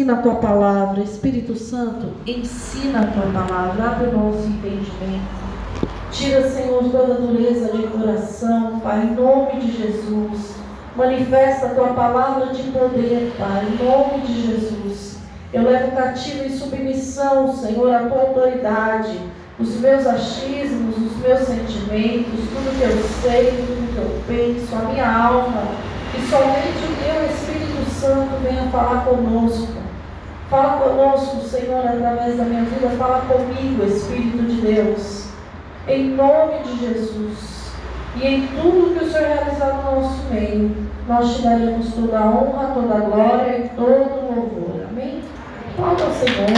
ensina a Tua palavra. Espírito Santo, ensina a Tua palavra. Abre o nosso entendimento. Tira, Senhor, toda dureza de coração, Pai, em nome de Jesus. Manifesta a Tua palavra de poder, Pai, em nome de Jesus. Eu levo cativo em submissão, Senhor, à Tua autoridade. Os meus achismos, os meus sentimentos, tudo que eu sei, tudo que eu penso, a minha alma. E somente o Teu Espírito Santo venha falar conosco. Fala conosco, Senhor, através da minha vida. Fala comigo, Espírito de Deus. Em nome de Jesus. E em tudo que o Senhor realizar no nosso meio, nós te daremos toda a honra, toda a glória e todo o louvor. Amém? Aplauda o Senhor.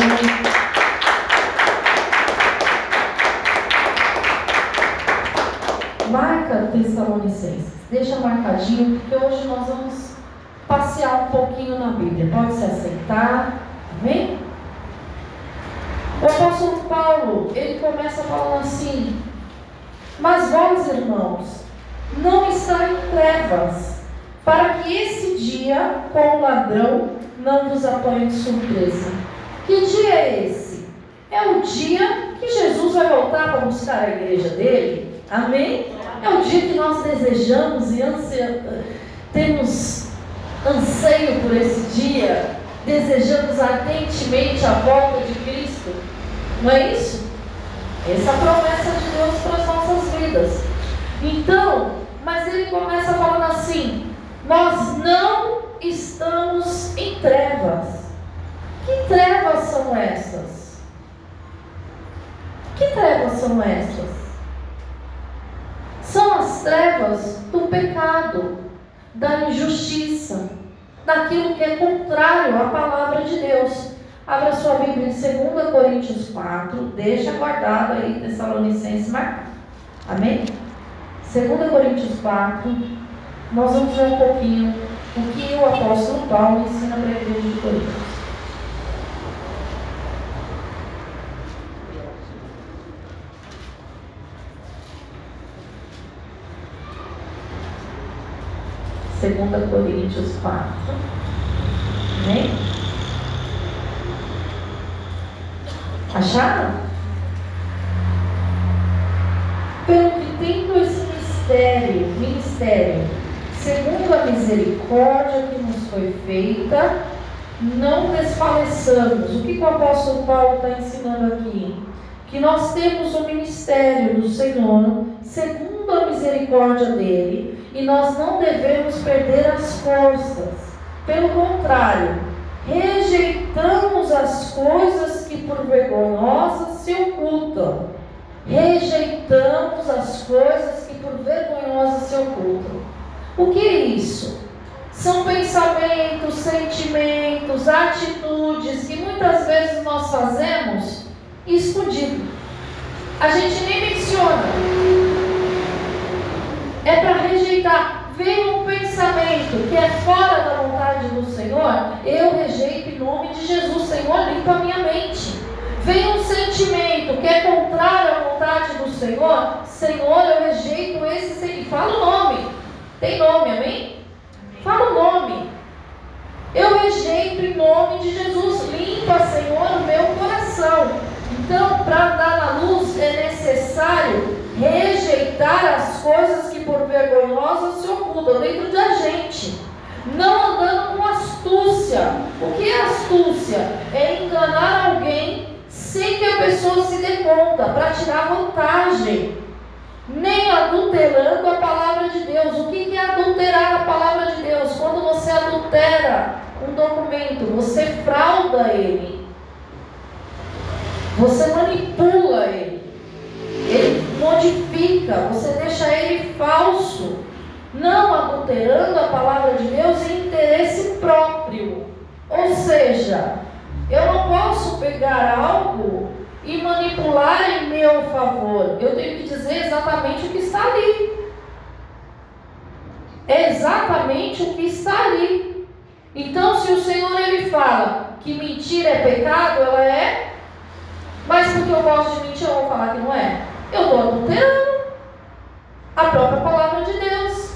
Marca Tessalonicenses, deixa marcadinho, porque hoje nós vamos passear um pouquinho na Bíblia. Pode se aceitar, amém? O apóstolo Paulo, ele começa falando assim: mas vós, irmãos, não estáis em trevas, para que esse dia, como ladrão, não vos apanhe de surpresa. Que dia é esse? É o dia que Jesus vai voltar para buscar a igreja dele, amém? É o dia que nós desejamos e temos anseio por esse dia. Desejamos ardentemente a volta de Cristo. Não é isso? Essa é a promessa de Deus para as nossas vidas. Então, mas ele começa falando assim: nós não estamos em trevas. Que trevas são essas? Que trevas são essas? São as trevas do pecado, da injustiça, daquilo que é contrário à palavra de Deus. Abra sua Bíblia em 2 Coríntios 4, deixa guardado aí, Tessalonicenses marcado. Amém? 2 Coríntios 4, nós vamos ver um pouquinho o que o apóstolo Paulo ensina para a igreja de Coríntios. Segunda Coríntios 4. Amém? Acharam? Pelo que tendo esse ministério, segundo a misericórdia que nos foi feita, não desfaleçamos. O que o apóstolo Paulo está ensinando aqui? Que nós temos o ministério do Senhor, segundo a misericórdia dele, e nós não devemos perder as forças. Pelo contrário, rejeitamos as coisas que por vergonhosas se ocultam. Rejeitamos as coisas que por vergonhosas se ocultam. O que é isso? São pensamentos, sentimentos, atitudes que muitas vezes nós fazemos escondido. A gente nem menciona. É para rejeitar. Veio um pensamento que é fora da vontade do Senhor, eu rejeito em nome de Jesus. Senhor, limpa a minha mente. Veio um sentimento que é contrário à vontade do Senhor, Senhor, eu rejeito esse sentimento. Fala o nome. Tem nome, amém? Fala o nome. Eu rejeito em nome de Jesus. Limpa, Senhor, o meu coração. Então, para andar na luz é necessário rejeitar as coisas que por vergonhosas se ocultam dentro de a gente, não andando com astúcia. O que é astúcia? É enganar alguém sem que a pessoa se dê conta, para tirar vantagem, nem adulterando a palavra de Deus. O que é adulterar a palavra de Deus? Quando você adultera um documento, você frauda ele, você manipula ele modifica, você deixa ele falso, não adulterando a palavra de Deus em interesse próprio. Ou seja, eu não posso pegar algo e manipular em meu favor. Eu tenho que dizer exatamente o que está ali. É exatamente o que está ali. Então, se o Senhor ele fala que mentira é pecado, ela é. Mas porque eu gosto de mentir, eu vou falar que não é. Eu estou adulterando a própria palavra de Deus.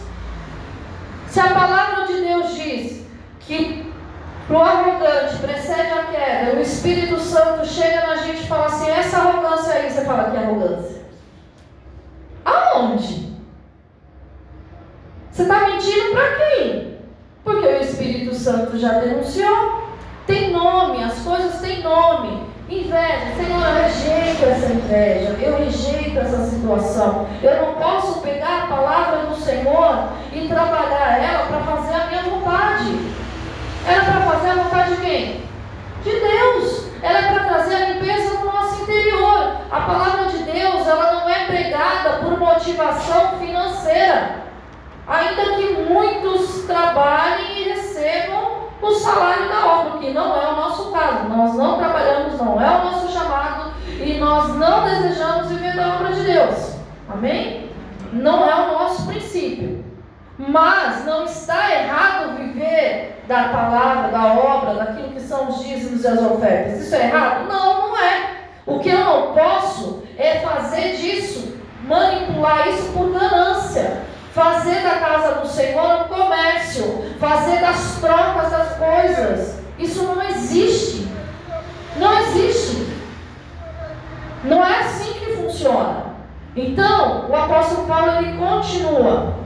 Se a palavra de Deus diz que para o arrogante antes, precede a queda, o Espírito Santo chega na gente e fala assim, essa arrogância aí, você fala que é arrogância. Aonde? Você está mentindo para quem? Porque o Espírito Santo já denunciou. Tem nome, as coisas têm nome. Inveja, Senhor, eu rejeito essa inveja, eu rejeito essa situação. Eu não posso pegar a palavra do Senhor e trabalhar ela para fazer a minha vontade. Ela é para fazer a vontade de quem? De Deus. Ela é para trazer a limpeza no nosso interior. A palavra de Deus, ela não é pregada por motivação financeira. Ainda que muitos trabalhem e recebam o salário da obra, que não é o nosso caso. Nós não trabalhamos, não é o nosso chamado, e nós não desejamos viver da obra de Deus. Amém? Não é o nosso princípio. Mas não está errado viver da palavra, da obra, daquilo que são os dízimos e as ofertas. Isso é errado? Não, não é. O que eu não posso é fazer disso, manipular isso por ganância. Fazer da casa do Senhor um comércio, fazer das trocas das coisas. Isso não existe. Não existe. Não é assim que funciona. Então, o apóstolo Paulo, ele continua.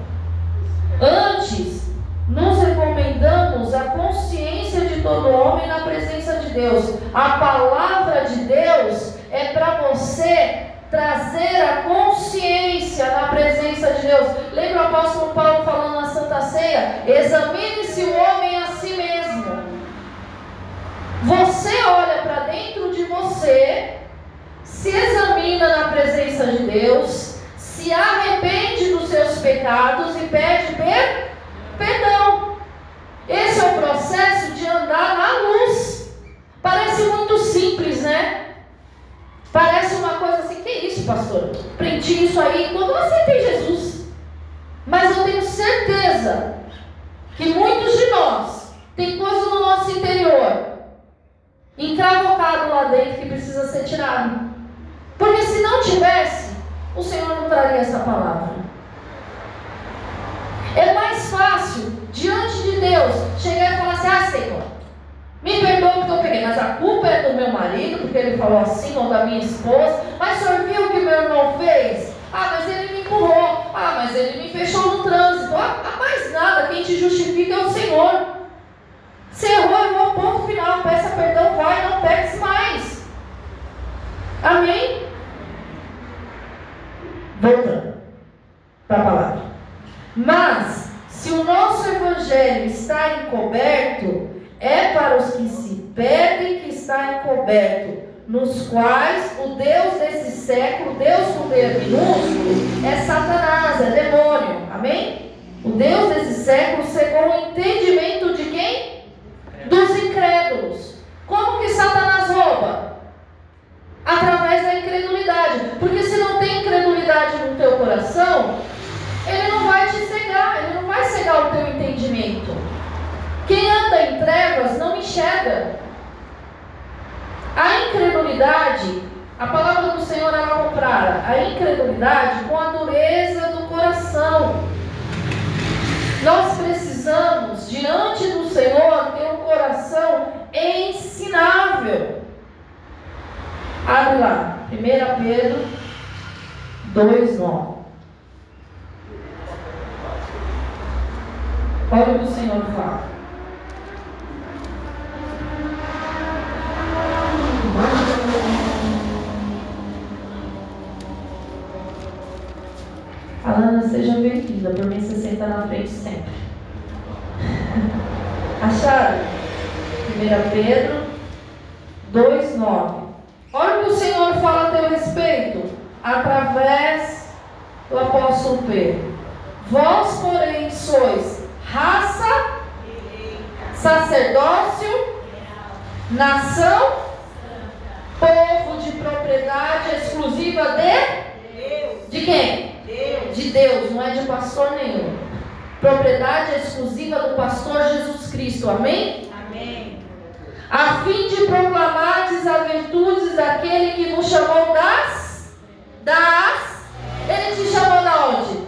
Antes, nos recomendamos a consciência de todo homem na presença de Deus. A palavra de Deus é para você trazer a consciência na presença de Deus. Lembra o apóstolo Paulo falando na Santa Ceia? Examine-se o homem a si mesmo. Você olha para dentro de você, se examina na presença de Deus, se arrepende dos seus pecados e pede perdão. Esse é o processo de andar na luz. Parece muito simples, né? Parece uma coisa assim, que isso, pastor? Aprendi isso aí quando eu aceitei Jesus. Mas eu tenho certeza que muitos de nós tem coisa no nosso interior encravocado lá dentro que precisa ser tirado. Porque se não tivesse, o Senhor não traria essa palavra. É mais fácil, diante de Deus, chegar e falar assim, ah, Senhor, me perdoa porque eu peguei, mas a culpa é do meu marido, porque ele falou assim, ou da minha esposa. Mas o senhor viu o que meu irmão fez? Ah, mas ele me empurrou. Ah, mas ele me fechou no trânsito. Ah, mais nada, quem te justifica é o Senhor. Você errou, errou, ponto final. Peça perdão, vai, não peques mais. Amém? Voltando para a palavra. Mas, se o nosso evangelho está encoberto, é para os que se perdem que está encoberto, nos quais o Deus desse século, Deus com D minúsculo, é Satanás, é demônio. Amém? O Deus desse século cegou o entendimento de quem? Dos incrédulos. Como que Satanás rouba? Através da incredulidade. Porque se não tem incredulidade no teu coração, ele não vai te cegar, ele não vai cegar o teu entendimento. Quem anda em trevas não enxerga. A incredulidade, a palavra do Senhor, ela compara a incredulidade com a dureza do coração. Nós precisamos, diante do Senhor, ter um coração ensinável. Abre lá, 1 Pedro 2:9. Olha o que o Senhor fala. Alana, seja bem-vinda. Por mim, você senta na frente sempre. Acharam? 1 Pedro 2:9. Olha o que o Senhor fala a teu respeito, através do apóstolo Pedro. Vós, porém, sois raça, sacerdócio, nação, povo de propriedade exclusiva de Deus. De quem? De Deus, não é de pastor nenhum. Propriedade exclusiva do pastor Jesus Cristo, amém? Amém. A fim de proclamardes as virtudes daquele que nos chamou das. Ele te chamou da onde?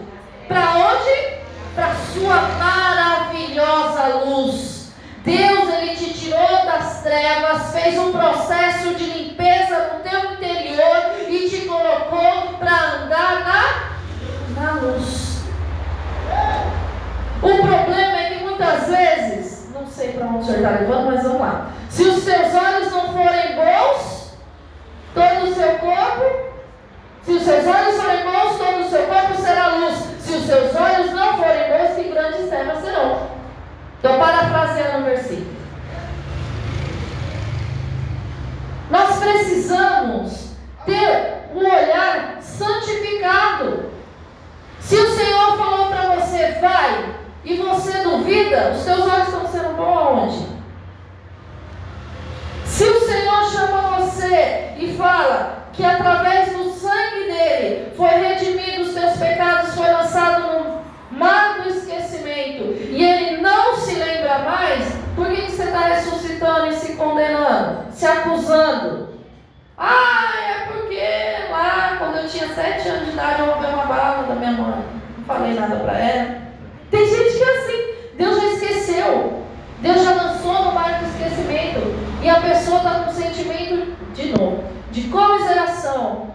Para onde? Para sua maravilhosa luz. Deus, ele te tirou das trevas elas fez um processo de limpeza no teu interior e te colocou para andar na luz. O problema é que muitas vezes, não sei para onde o Senhor está levando, mas vamos lá. Se os seus olhos não forem bons, todo o seu corpo, se os seus olhos forem bons, todo o seu corpo será luz. Se os seus olhos não forem bons, que grandes trevas serão. Estou parafraseando o versículo. Nós precisamos ter um olhar santificado. Se o Senhor falou para você, vai, e você duvida, os seus olhos estão sendo bons aonde? Se o Senhor chama você e fala que através do sangue dele foi redimido, os seus pecados foi lançado no mar do esquecimento e ele não se lembra mais, por que você está ressuscitando e se condenando, se acusando? Ah, é porque lá quando eu tinha 7 anos de idade eu roubei uma bala da minha mãe, não falei nada para ela. Tem gente que é assim. Deus já esqueceu, Deus já lançou no mar do esquecimento e a pessoa está com um sentimento de novo, de comiseração.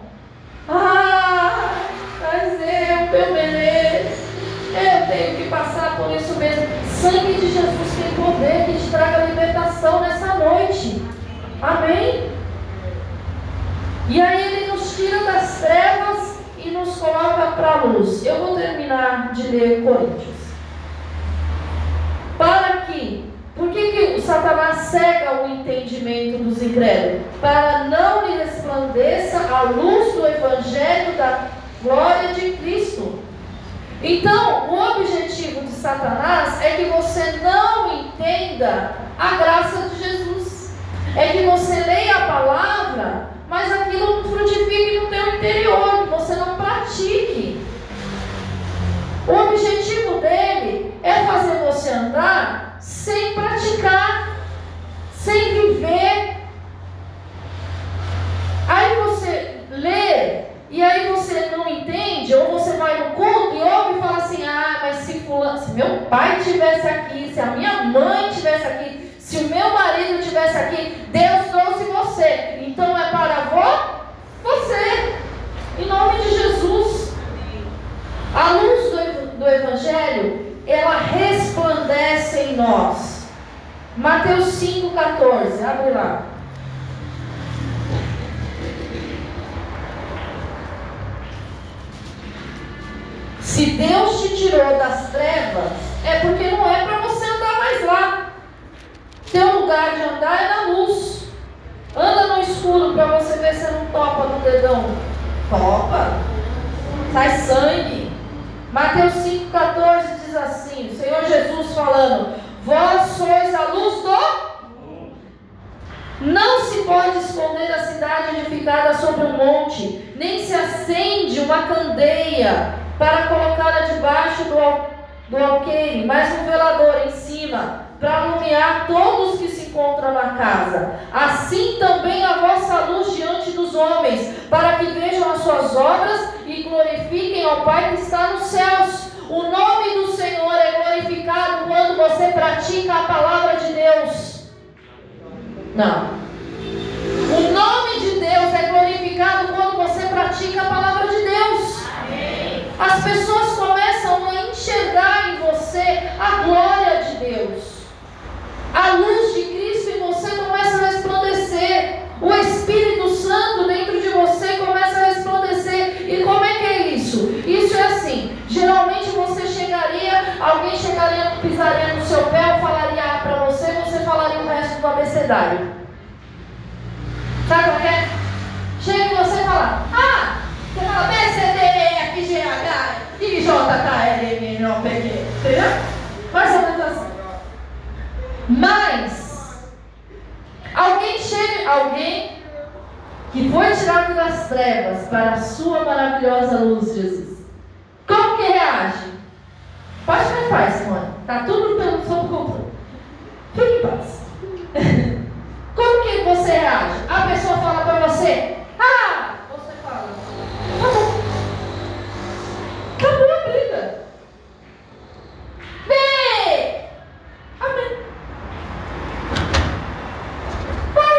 Ah, mas eu mereço, eu tenho que passar por isso mesmo. Sangue de Jesus tem poder que te traga libertação nessa noite. Amém? E aí ele nos tira das trevas e nos coloca para a luz. Eu vou terminar de ler Coríntios. Para que? Por que o Satanás cega o entendimento dos incrédulos? Para não lhe resplandeça a luz do Evangelho da glória de Cristo. Então, o objetivo de Satanás é que você não entenda a graça de Jesus. É que você leia a palavra, mas aquilo frutifique no teu interior, que você não pratique. O objetivo dele é fazer você andar sem praticar, sem viver. Aí você lê e aí você não entende, ou você vai no culto e ouve e fala assim, ah, mas se meu pai estivesse aqui, se a minha mãe estivesse aqui, se o meu marido estivesse aqui, Deus trouxe você, então é para você, em nome de Jesus. A luz do Evangelho, ela resplandece em nós. Mateus 5,14, abre lá. Se Deus te tirou das trevas, é porque não é para você andar mais lá. Teu lugar de andar é na luz. Anda no escuro para você ver se não topa no dedão. Topa? Sai sangue. Mateus 5,14 diz assim, o Senhor Jesus falando, vós sois a luz do... Não se pode esconder a cidade edificada sobre um monte, nem se acende uma candeia para colocá-la debaixo do alqueire, mas um velador em cima, para alumiar todos que se encontram na casa. Assim também a vossa luz diante dos homens, para que vejam as suas obras e glorifiquem ao Pai que está nos céus. O nome do Senhor é glorificado quando você pratica a palavra de Deus. Não. O nome de Deus é glorificado quando você pratica a palavra de Deus. As pessoas começam a enxergar em você a glória de Deus. A luz de Cristo em você começa a resplandecer. O Espírito Santo dentro de você começa a resplandecer. E como é que é isso? Isso é assim. Geralmente você chegaria, alguém chegaria, pisaria no seu pé, falaria A para você, você falaria o resto do abecedário. Sabe o que é? Chega e você fala, ah! Você fala BCDEFGHIJKLMNOPQ, entendeu? Mais ou menos assim. Mas alguém que foi tirado das trevas para a sua maravilhosa luz, Jesus, como que reage? Pode ficar em paz, mano. Tá tudo sob controle. Fique em paz. Como que você reage? A pessoa fala para você, ah! Você fala, acabou a briga. Vê! Amém. Vai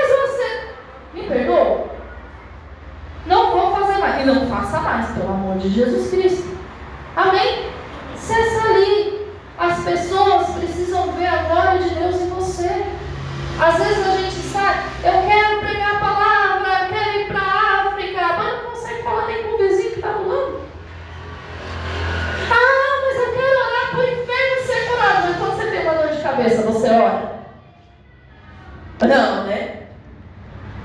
Não, né?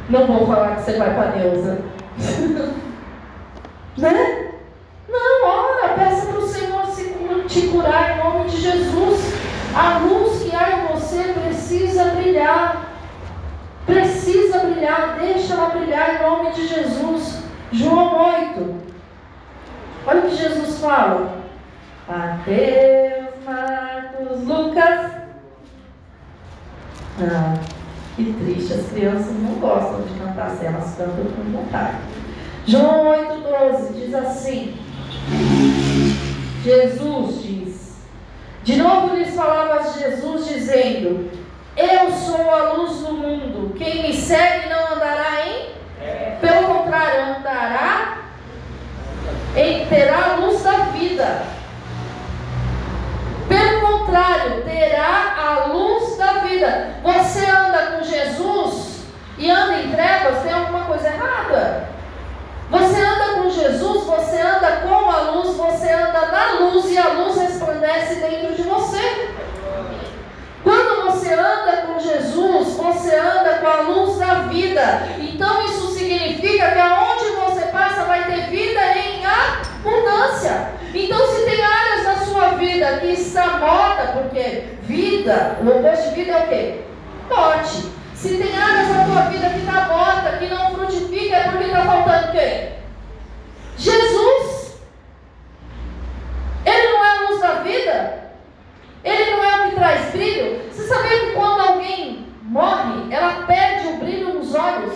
Não vou falar que você vai para a deusa. Né? Não, ora, peça para o Senhor te curar em nome de Jesus. A luz que há em você precisa brilhar. Precisa brilhar, deixa ela brilhar em nome de Jesus. João 8. Olha o que Jesus fala. Mateus, Marcos, Lucas. Ah, que triste, as crianças não gostam de cantar assim, elas cantam com vontade. João 8,12 diz assim, Jesus diz, de novo lhes falava Jesus dizendo, eu sou a luz do mundo, quem me segue não andará em? Pelo contrário, andará em terá a luz da vida. Pelo contrário, terá a luz da vida. Você anda com Jesus e anda em trevas, tem alguma coisa errada. Você anda com Jesus, você anda com a luz, você anda na luz e a luz resplandece dentro de você. Quando você anda com Jesus, você anda com a luz da vida. Então isso significa que aonde você passa vai ter vida em abundância. Então se tem áreas da sua vida que está morta, porque vida, o oposto de vida é o quê? Morte. Se tem áreas da tua vida que está morta, que não frutifica, é porque está faltando o quê? Jesus. Ele não é a luz da vida? Ele não é o que traz brilho? Você sabia que quando alguém morre, ela perde o brilho nos olhos?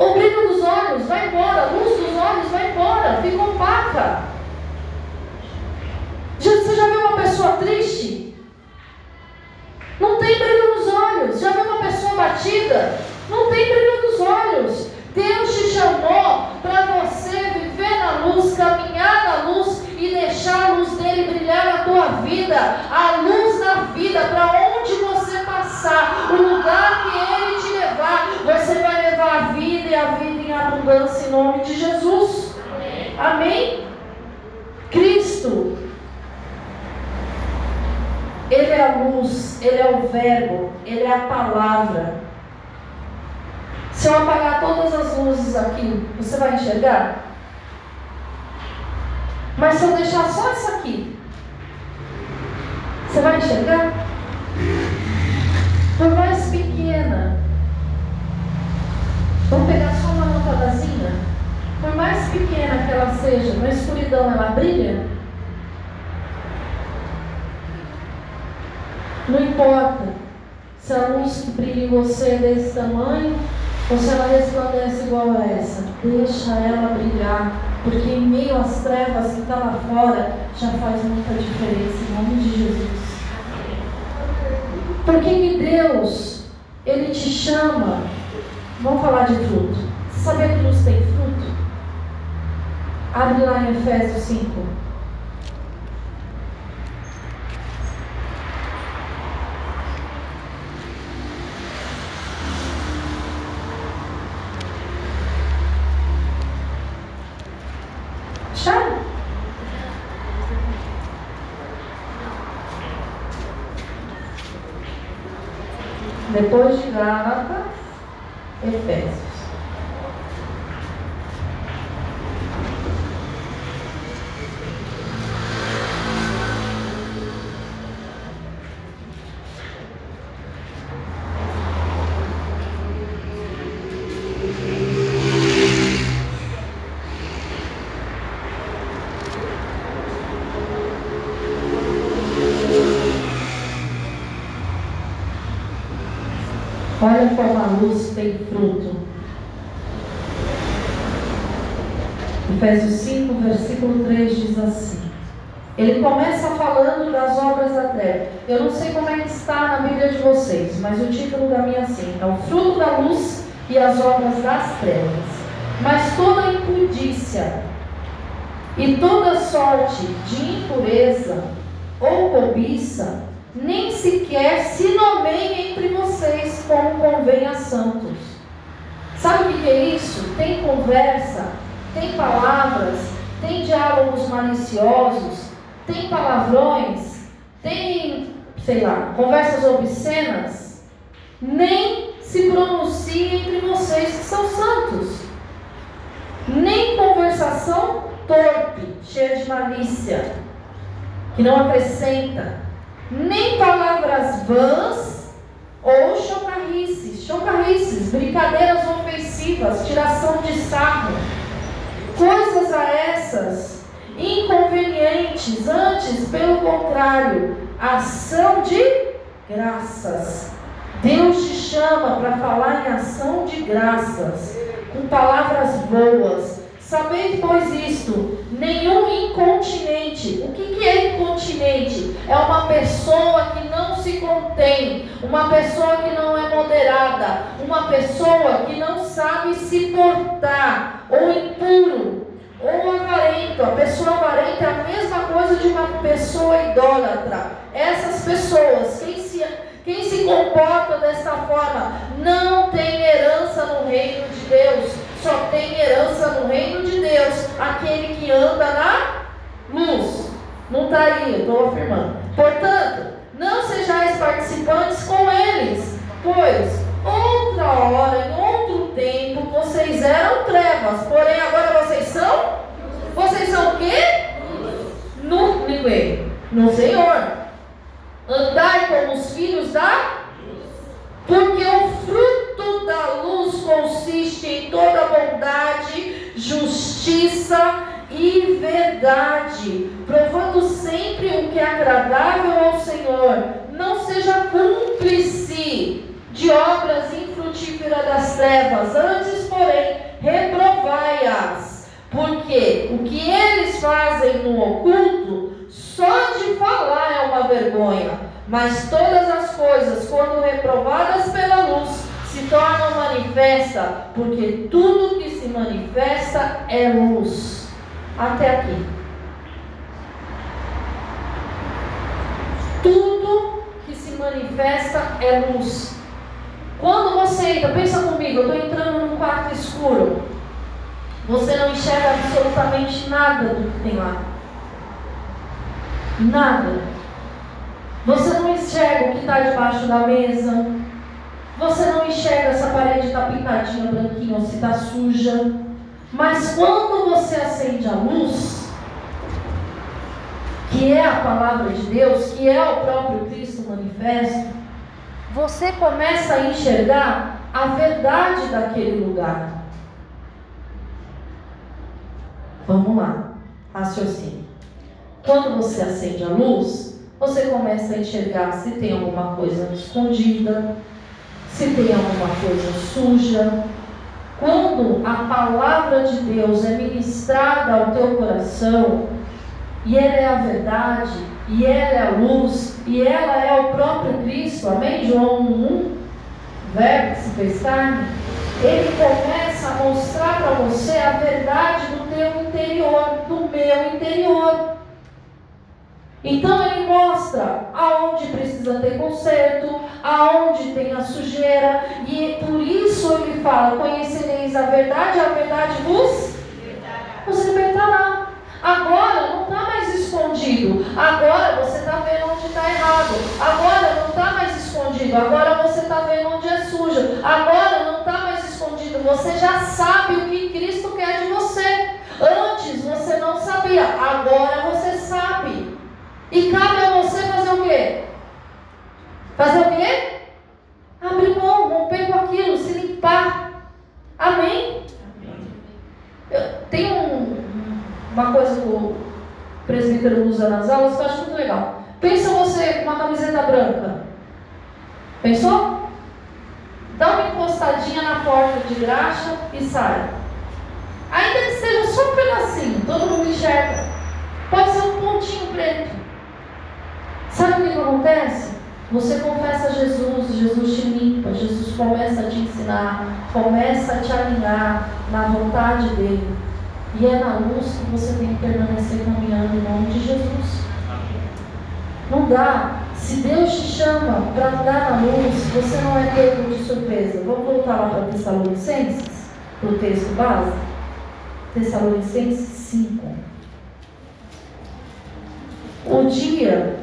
O brilho dos olhos vai embora, a luz dos olhos vai embora, fica opaca. Você já viu uma pessoa triste? Não tem brilho nos olhos. Já viu uma pessoa batida? Não tem brilho nos olhos. Deus te chamou para você viver na luz, caminhar na luz e deixar a luz dele brilhar na tua vida. A luz da vida, para onde você passar, o lugar que ele te levar, você vai levar a vida e a vida em abundância em nome de Jesus. Amém? Amém? Cristo, ele é a luz, ele é o verbo, ele é a palavra. Se eu apagar todas as luzes aqui, você vai enxergar? Mas se eu deixar só essa aqui, você vai enxergar? Por mais pequena, vamos pegar só uma lâmpadazinha? Por mais pequena que ela seja, na escuridão ela brilha? Não importa se a luz que brilha em você é desse tamanho, ou se ela resplandece igual a essa, deixa ela brilhar, porque em meio às trevas que está lá fora, já faz muita diferença, em nome de Jesus. Por que Deus, ele te chama? Vamos falar de fruto. Você sabia que luz tem fruto? Abre lá em Efésios 5. Depois de Gálatas, Efésios. Olha como a luz tem fruto. Efésios 5, versículo 3 diz assim. Ele começa falando das obras da treva. Eu não sei como é que está na Bíblia de vocês, mas o título da minha é assim. É o fruto da luz e as obras das trevas. Mas toda impudícia e toda sorte de impureza ou cobiça nem sequer se nomeiem entre vocês como convém a santos. Sabe o que é isso? Tem conversa, tem palavras, tem diálogos maliciosos, tem palavrões, tem, sei lá, conversas obscenas, nem se pronuncie entre vocês que são santos, nem conversação torpe, cheia de malícia, que não acrescenta, nem palavras vãs ou chocarrices, brincadeiras ofensivas, tiração de sarro, coisas a essas inconvenientes, antes, pelo contrário, ação de graças. Deus te chama para falar em ação de graças, com palavras boas. Sabei, pois, isto, nenhum incontinente. O que é incontinente? É uma pessoa que não se contém, uma pessoa que não é moderada, uma pessoa que não sabe se portar, ou impuro, ou avarento. A pessoa avarenta é a mesma coisa de uma pessoa idólatra. Essas pessoas, quem se comporta dessa forma, não tem herança no reino de Deus. Só tem herança no reino de Deus aquele que anda na luz. Não está aí, estou afirmando. Portanto, não sejais participantes com eles, pois outra hora, em outro tempo, vocês eram trevas, porém agora vocês são o quê? Luz. No Senhor. Andai como os filhos da luz, porque o fruto da luz consiste em toda bondade, justiça e verdade, provando sempre o que é agradável ao Senhor. Não seja cúmplice de obras infrutíferas das trevas, antes, porém, reprovai-as, porque o que eles fazem no oculto, só de falar é uma vergonha, mas todas as coisas, quando reprovadas pela luz, se torna manifesta, porque tudo que se manifesta é luz. Até aqui. Tudo que se manifesta é luz. Quando você entra, pensa comigo, eu estou entrando num quarto escuro, você não enxerga absolutamente nada do que tem lá. Nada. Você não enxerga o que está debaixo da mesa. Você não enxerga se a parede está pintadinha, branquinha, ou se está suja. Mas quando você acende a luz, que é a palavra de Deus, que é o próprio Cristo manifesto, você começa a enxergar a verdade daquele lugar. Vamos lá, raciocínio. Quando você acende a luz, você começa a enxergar se tem alguma coisa escondida, se tem alguma coisa suja. Quando a palavra de Deus é ministrada ao teu coração, e ela é a verdade, e ela é a luz, e ela é o próprio Cristo, amém? João 1:1, verbo que se fez carne, ele começa a mostrar para você a verdade do teu interior, do meu interior. Então ele mostra aonde precisa ter conserto, aonde tem a sujeira, e por isso ele fala: conhecereis a verdade vos libertará. Agora não está mais escondido, agora você está vendo onde está errado, agora não está mais escondido, agora você está vendo onde é sujo, agora não está mais escondido, você já sabe o que Cristo quer de você. Antes você não sabia, agora você sabe. E cabe a você fazer o quê? Fazer o quê? Abrir mão, romper com aquilo, se limpar. Amém? Amém. Tem uma coisa que o presbítero usa nas aulas que eu acho muito legal. Pensa você com uma camiseta branca. Pensou? Dá uma encostadinha na porta de graxa e sai. Ainda que seja só um pedacinho, todo mundo enxerga. Pode ser um pontinho preto. Sabe o que acontece? Você confessa a Jesus, Jesus te limpa, Jesus começa a te ensinar, começa a te alinhar na vontade dele. E é na luz que você tem que permanecer caminhando em nome de Jesus. Não dá. Se Deus te chama para andar na luz, você não é pego de surpresa. Vamos voltar lá para Tessalonicenses, para o texto base. Tessalonicenses 5. O dia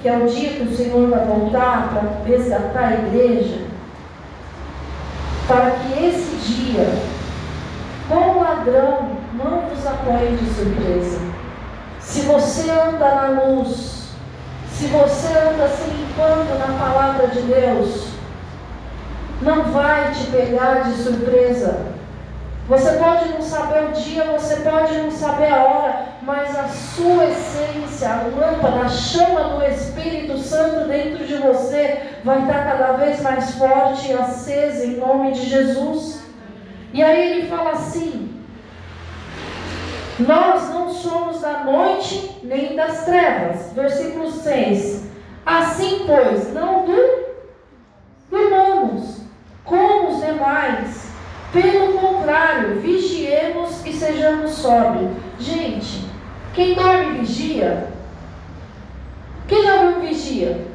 que é o dia que o Senhor vai voltar para resgatar a igreja, para que esse dia, como ladrão, não vos apanhe de surpresa. Se você anda na luz, se você anda se limpando na palavra de Deus, não vai te pegar de surpresa. Você pode não saber o dia, você pode não saber a hora, mas a sua essência, a lâmpada, a chama do Espírito Santo dentro de você vai estar cada vez mais forte e acesa em nome de Jesus. E aí ele fala assim: nós não somos da noite nem das trevas. Versículo 6. Assim, pois, não durmamos como os demais. Pelo contrário, vigiemos e sejamos sóbrios. Gente, quem dorme vigia. Quem já viu vigia?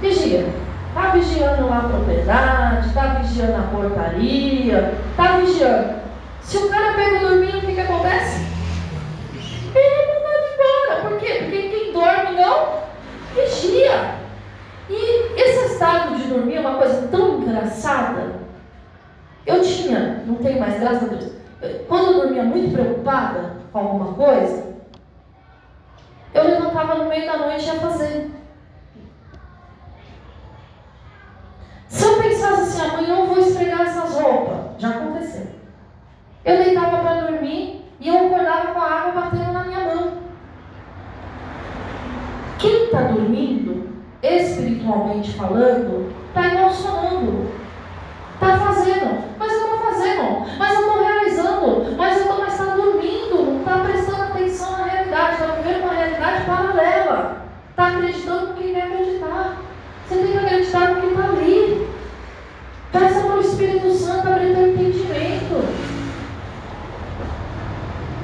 Vigia. Está vigiando lá a propriedade, está vigiando a portaria, está vigiando. Se o cara pega dormindo, o que acontece? Ele é mandado embora. Por quê? Porque quem dorme não vigia. E esse estado de dormir é uma coisa tão engraçada. Eu tinha, não tenho mais, graças a Deus, quando eu dormia muito preocupada com alguma coisa, eu levantava no meio da noite e ia fazer. Se eu pensasse assim, amanhã eu vou esfregar essas roupas, já aconteceu. Eu deitava para dormir e eu acordava com a água batendo na minha mão. Quem está dormindo, espiritualmente falando, está emocionando. Está fazendo, mas eu estou fazendo, mas eu estou realizando, mas eu estou mais dormindo, não está prestando atenção na realidade, está vivendo uma realidade paralela, está acreditando no que quer acreditar. Você tem que acreditar no que está ali. Peça para o Espírito Santo abrir teu entendimento.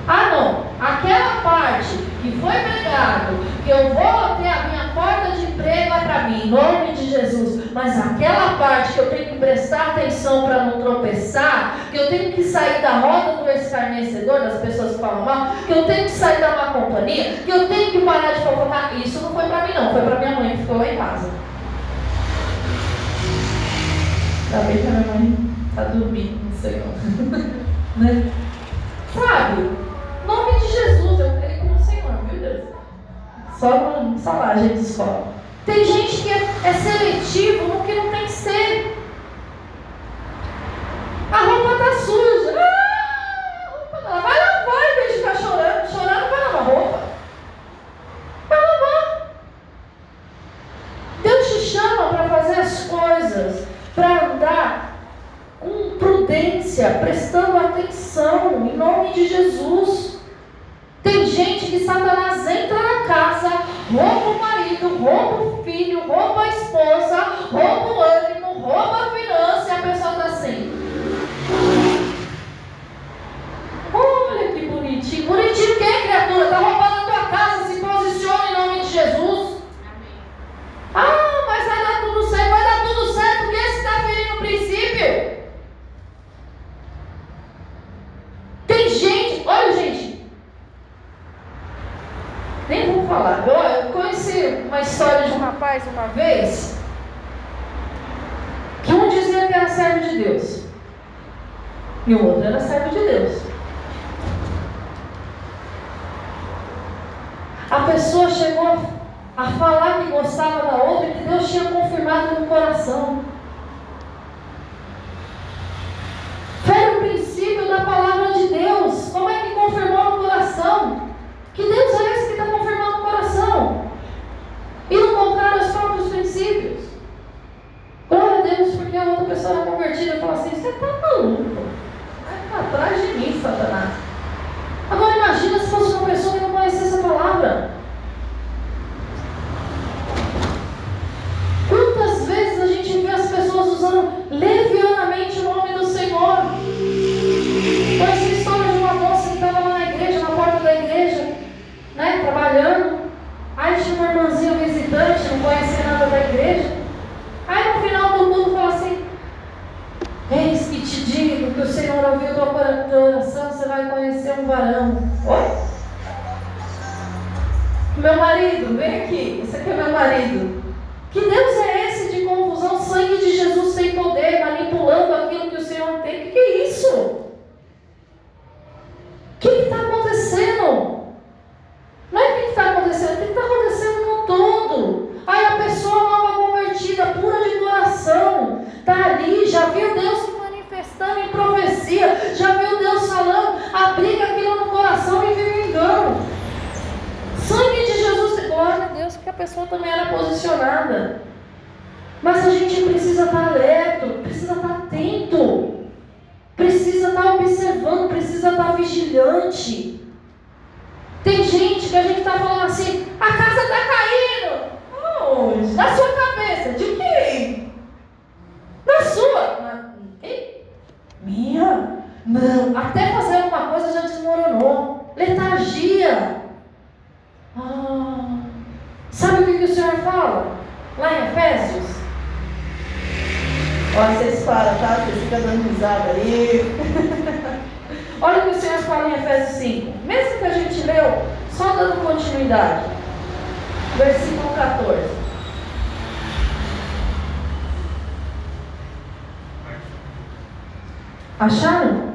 Ah não, aquela parte que foi pregado, que eu vou ter a minha porta de emprego é para mim, em nome de Jesus, mas aquela parte que eu tenho que prestar atenção para não tropeçar, que eu tenho que sair da roda do escarnecedor, das pessoas que falam mal, que eu tenho que sair da má companhia, que eu tenho que parar de fofocar, isso não foi para mim não, foi para minha mãe que ficou lá em casa. Ainda bem que a minha mãe está dormindo, não sei não. Né? Sabe? Nome de Jesus, eu creio como Senhor, viu Deus? Só lá, a gente escolhe. Tem gente que é seletivo no que não tem que ser. A roupa tá suja. A roupa tá... Vai lavar em vez de ficar chorando. Chorando, vai lavar a roupa. Vai lavar. Deus te chama para fazer as coisas, para andar com prudência, prestando atenção em nome de Jesus. Tem gente que Satanás entra na casa, rouba o marido, rouba o filho, rouba a esposa, rouba o ânimo, rouba a finança e a pessoa está assim. Olha que bonitinho. Bonitinho quem, criatura? Está roubando a tua casa, se posiciona em nome de Jesus. Amém. Ah, mas vai dar tudo certo, vai dar tudo certo, porque esse está ferindo o princípio. Tem gente, olha gente, nem vou falar, eu conheci uma história de um rapaz uma vez, que um dizia que era servo de Deus, e o outro era servo de Deus. A pessoa chegou a falar que gostava da outra e que Deus tinha confirmado no coração. Fere o princípio da palavra de Deus. Como é que confirmou no coração? Que Deus é esse que está confirmando no coração? E não contrário aos próprios princípios. Glória a Deus, porque a outra pessoa era convertida e fala assim: você está maluco? Vai para trás de mim, Satanás. Agora imagina se fosse uma pessoa que não conhecesse a palavra. Quantas vezes a gente vê as pessoas usando levianamente o nome do Senhor? Conheci a história de uma moça que estava lá na igreja, na porta da igreja, né, trabalhando. Aí tinha uma irmãzinha visitante, não conhecia nada da igreja. Aí no final do culto fala assim: eis que te digo que o Senhor ouviu tua oração, você vai conhecer um varão. Oi? Meu marido, vem aqui, esse aqui é meu marido. Que Deus é esse de confusão? O sangue de Jesus tem poder, maligno. manipulando aquilo que o Senhor tem. O que é isso? O que está acontecendo? Não é o que está acontecendo, é o que está acontecendo no todo. Aí a pessoa nova convertida, pura de coração, está ali, já viu Deus se manifestando em profecia, já viu Deus falando, abriga aquilo no coração e vive engano. Sangue de Jesus, glória a Deus, que a pessoa também era posicionada. Mas a gente precisa estar alerta, precisa estar atento, precisa estar observando, precisa estar vigilante. Tem gente que a gente está falando assim, a casa está caindo. Aonde? Na sua cabeça. De quem? Na sua. Minha? Não. Até fazer alguma coisa já desmoronou. Letargia. Sabe o que o Senhor fala? Lá em Efésios? Olha, vocês falam, tá? Vocês ficam dando risada aí. Olha o que o Senhor fala em Efésios 5. Mesmo que a gente leu, só dando continuidade. Versículo 14. Acharam?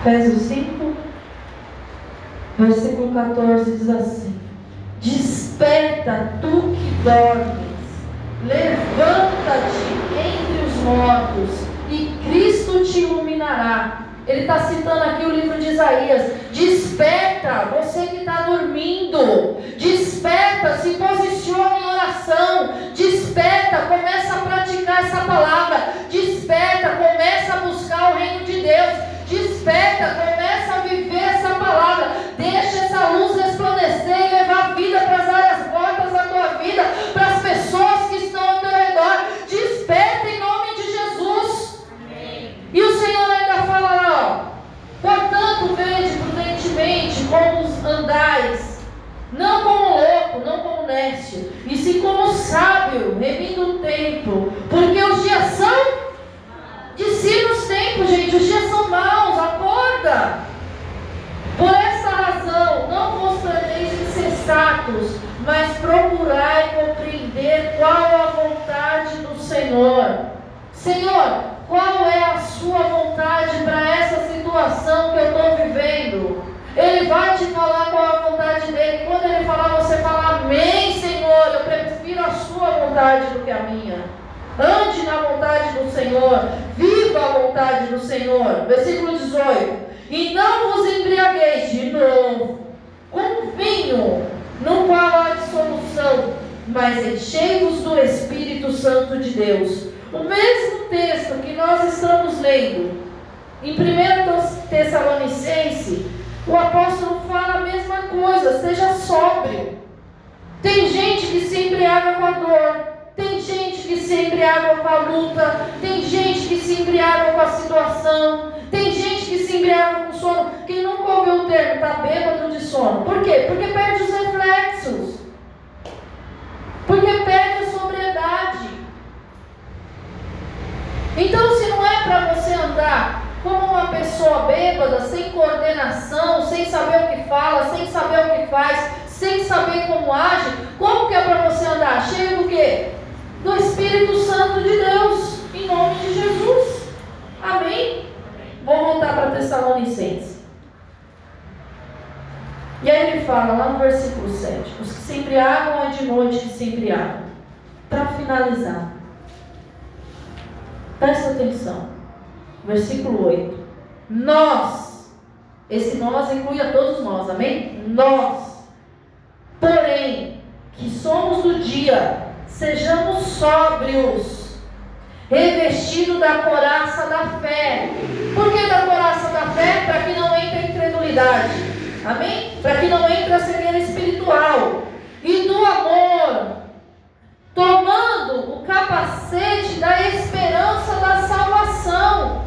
Efésios 5, versículo 14 diz assim: desperta, tu que dormes. Levanta-te entre os mortos e Cristo te iluminará. Ele está citando aqui o livro de Isaías. Desperta, você que está dormindo. Desperta, se posiciona em oração. Desperta, começa a praticar essa palavra. Desperta, começa a buscar o reino de Deus. Desperta, começa a viver essa palavra. Deixa essa luz resplandecer e levar a vida para as áreas mortas da tua vida, para as pessoas que estão ao teu redor. Desperta em nome de Jesus. Amém. E o Senhor ainda fala lá, ó: portanto, vede prudentemente como andais, não como louco, não como nécio, e sim como sábio, remindo o tempo, porque os dias são... Dizia os tempos, gente, os dias são maus, acorda. Por essa razão, não vos torneis insensatos, mas procurai compreender qual a vontade do Senhor. Senhor, qual é a sua vontade para essa situação que eu estou vivendo? Ele vai te falar qual a vontade dele. Quando ele falar, você fala: amém, Senhor, eu prefiro a sua vontade do que a minha. Ande na vontade do Senhor, viva a vontade do Senhor. Versículo 18: e não vos embriagueis de novo com vinho, no qual há dissolução, mas enchei-vos do Espírito Santo de Deus. O mesmo texto que nós estamos lendo em 1 Tessalonicenses, o apóstolo fala a mesma coisa: seja sóbrio. Tem gente que se embriaga com a dor, tem gente que se embriaga com a luta, tem gente que se embriaga com a situação, tem gente que se embriaga com sono. Quem nunca ouviu o termo está bêbado de sono? Por quê? Porque perde os reflexos, porque perde a sobriedade. Então, se não é para você andar como uma pessoa bêbada, sem coordenação, sem saber o que fala, sem saber o que faz, sem saber como age, como que é para você andar? Cheio do quê? Do Espírito Santo de Deus, em nome de Jesus. Amém? Vou voltar para Tessalonicenses. E aí ele fala lá no versículo 7: os que se embriagam é de noite que se embriagam. Para finalizar, presta atenção. Versículo 8: nós, esse nós inclui a todos nós, amém? Nós, porém, que somos do dia, sejamos sóbrios, revestidos da couraça da fé. Por que da couraça da fé? Para que não entre a incredulidade, amém? Para que não entre a cegueira espiritual. E do amor, tomando o capacete da esperança da salvação,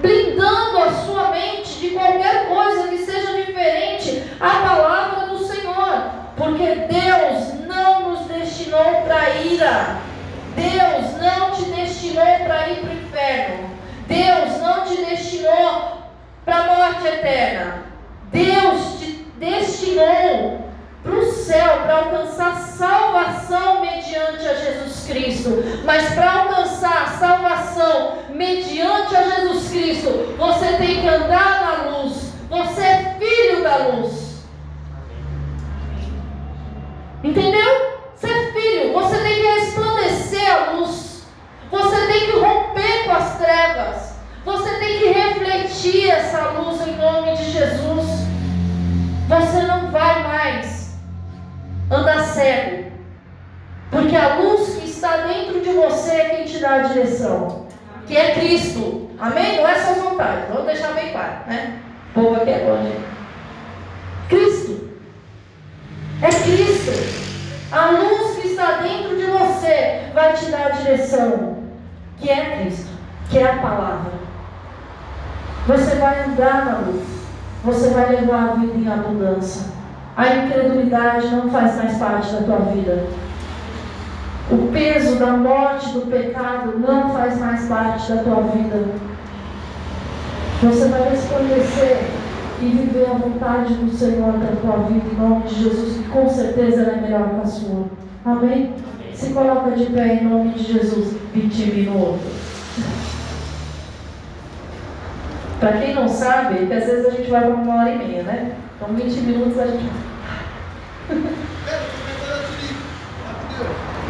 blindando a sua mente de qualquer coisa que seja diferente à palavra do Senhor, porque Deus não nos destinou para ira. Deus não te destinou para ir para o inferno. Deus não te destinou para a morte eterna. Deus te destinou para o céu, para alcançar salvação mediante a Jesus Cristo. Mas para alcançar Cristo, você tem que andar na luz, você é filho da luz. Entendeu? Você é filho, você tem que resplandecer a luz, você tem que romper com as trevas, você tem que refletir essa luz em nome de Jesus. Você não vai mais andar cego, porque a luz que está dentro de você é quem te dá a direção, que é Cristo, amém? Não é sua vontade, vamos deixar bem claro, né? O povo aqui é longe. Cristo, é Cristo, a luz que está dentro de você vai te dar a direção, que é Cristo, que é a palavra. Você vai andar na luz, você vai levar a vida em abundância. A incredulidade não faz mais parte da tua vida. O peso da morte, do pecado, não faz mais parte da tua vida. Você vai resplandecer e viver a vontade do Senhor da tua vida, em nome de Jesus, que com certeza ela é melhor que a sua. Amém? Se coloca de pé em nome de Jesus, vitive no outro. Para quem não sabe, porque às vezes a gente vai para 1h30, né? Então 20 minutos a gente...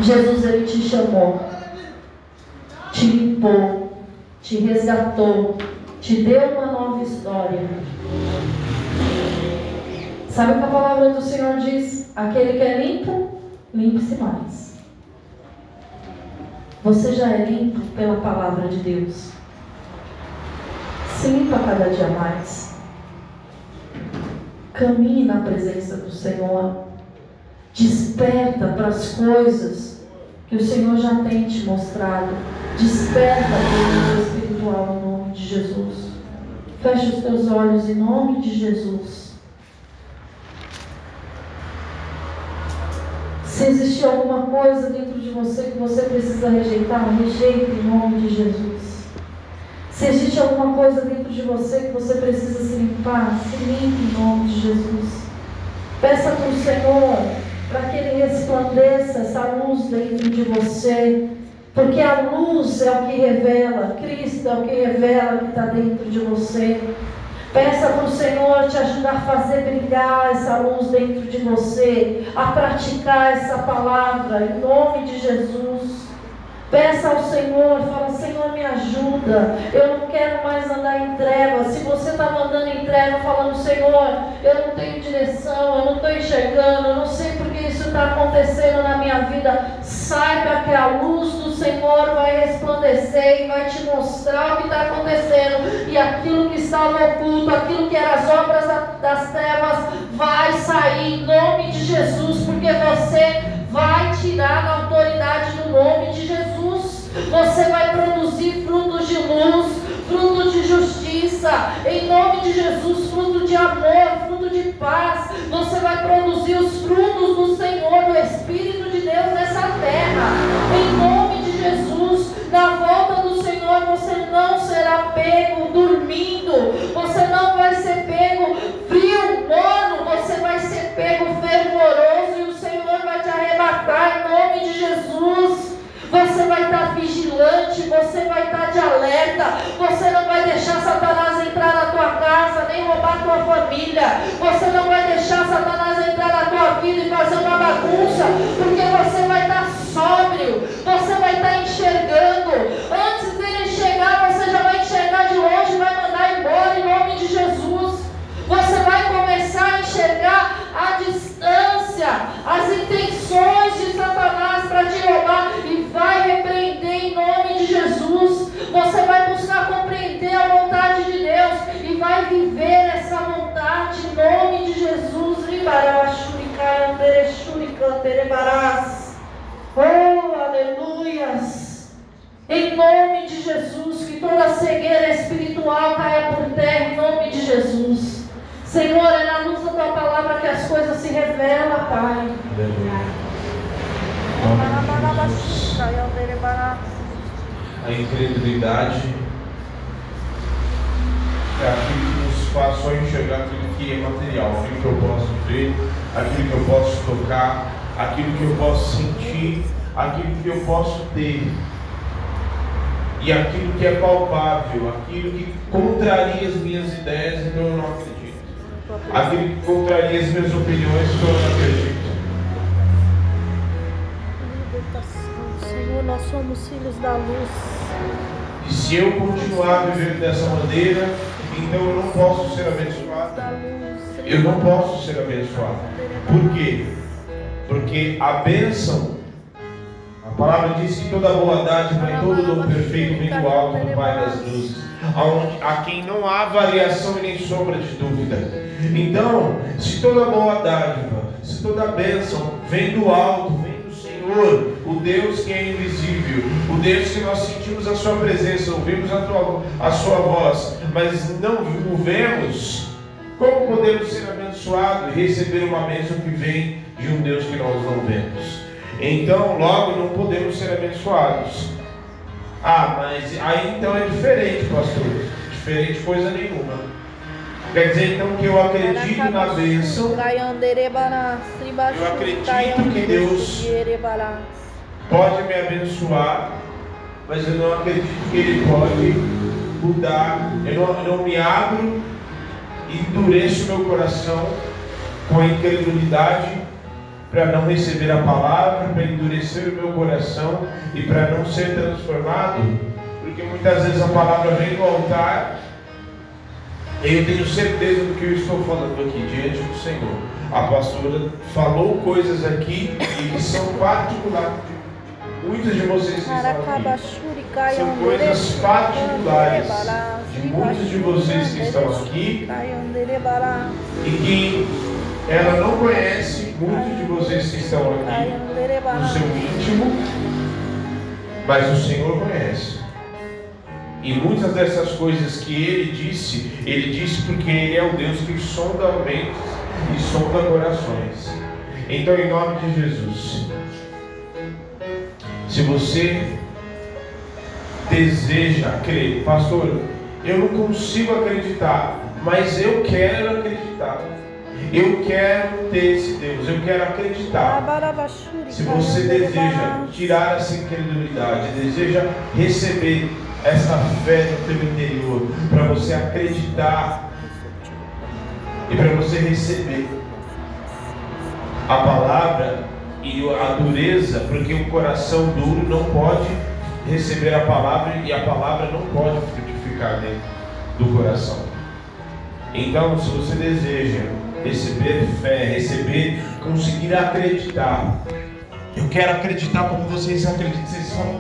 Jesus, Ele te chamou, te limpou, te resgatou, te deu uma nova história. Sabe o que a palavra do Senhor diz? Aquele que é limpo, limpe-se mais. Você já é limpo pela palavra de Deus. Se limpa cada dia mais. Caminhe na presença do Senhor. Desperta para as coisas que o Senhor já tem te mostrado. Desperta para o mundo espiritual em nome de Jesus. Feche os teus olhos em nome de Jesus. Se existe alguma coisa dentro de você que você precisa rejeitar, rejeita em nome de Jesus. Se existe alguma coisa dentro de você que você precisa se limpar, se limpe em nome de Jesus. Peça para o Senhor, para que Ele resplandeça essa luz dentro de você, porque a luz é o que revela, Cristo é o que revela o que está dentro de você. Peça para o Senhor te ajudar a fazer brilhar essa luz dentro de você, a praticar essa palavra em nome de Jesus. Peça ao Senhor, fala: Senhor, me ajuda, eu não quero mais andar em trevas. Se você estava andando em trevas, falando: Senhor, eu não tenho direção, eu não estou enxergando, eu não sei porque isso está acontecendo na minha vida, saiba que a luz do Senhor vai resplandecer e vai te mostrar o que está acontecendo, e aquilo que estava oculto, aquilo que eram as obras das trevas, vai sair em nome de Jesus, porque você vai tirar a autoridade no nome de Jesus. Você vai produzir frutos de luz, fruto de justiça, em nome de Jesus, fruto de amor, fruto de paz. Você vai produzir os frutos do Senhor, do Espírito de Deus nessa terra, em nome de Jesus. Na volta do Senhor você não será pego dormindo, você não vai ser pego frio, morno, você vai ser pego fervoroso, e o Senhor vai te arrebatar em nome de Jesus. Você vai estar vigilante, você vai estar de alerta, você não vai deixar Satanás entrar na tua casa, nem roubar tua família, você não vai deixar Satanás entrar na tua vida e fazer uma bagunça, porque você vai estar sóbrio, você vai estar enxergando. Antes dele chegar, você já vai enxergar de longe, vai mandar embora em nome de Jesus. Você vai começar a enxergar a distância, as intenções de Satanás para te roubar, e vai repreender em nome de Jesus. Você vai buscar compreender a vontade de Deus e vai viver essa vontade em nome de Jesus. Oh, aleluias! Em nome de Jesus, que toda cegueira espiritual caia por terra em nome de Jesus. Senhor, é na luz da tua palavra que as coisas se revelam, Pai. A incredulidade é aquilo que nos faz só enxergar aquilo que é material, aquilo que eu posso ver, aquilo que eu posso tocar, aquilo que eu posso sentir, aquilo que eu posso ter. E e aquilo que é palpável, aquilo que contraria as minhas ideias, então eu não acredito. Aquilo que contraria as minhas opiniões, então eu não acredito. Senhor, nós somos filhos da luz. E se eu continuar vivendo dessa maneira, então eu não posso ser abençoado. Eu não posso ser abençoado. Por quê? Porque a bênção, a palavra diz que toda boa dádiva e todo dom perfeito vem do alto do Pai das luzes, a quem não há variação e nem sombra de dúvida. Então, se toda boa dádiva, se toda bênção vem do alto, vem do Senhor, o Deus que é invisível, o Deus que nós sentimos a sua presença, ouvimos a sua voz, mas não o vemos, como podemos ser abençoados e receber uma bênção que vem de um Deus que nós não vemos? Então, logo, não podemos ser abençoados. Ah, mas aí então é diferente, pastor. Diferente coisa nenhuma. Quer dizer, então, que eu acredito na bênção. Eu acredito que Deus pode me abençoar, mas eu não acredito que Ele pode mudar. Eu não me abro e endureço meu coração com a incredulidade, para não receber a palavra, para endurecer o meu coração e para não ser transformado, porque muitas vezes a palavra vem do altar e eu tenho certeza do que eu estou falando aqui diante do Senhor. A pastora falou coisas aqui e que são particulares de muitos de vocês que estão aqui. São coisas particulares de muitos de vocês que estão aqui e que ela não conhece, muitos de vocês que estão aqui no seu íntimo, mas o Senhor conhece. E muitas dessas coisas que Ele disse porque Ele é o Deus que sonda mentes e sonda corações. Então, em nome de Jesus, se você deseja crer, pastor, eu não consigo acreditar, mas eu quero acreditar. Eu quero ter esse Deus, eu quero acreditar. Se você deseja tirar essa incredulidade, deseja receber essa fé no teu interior, para você acreditar e para você receber a palavra e a dureza, porque o coração duro não pode receber a palavra e a palavra não pode frutificar dentro do coração. Então, se você deseja receber fé, conseguir acreditar. Eu quero acreditar como vocês acreditam. Vocês falam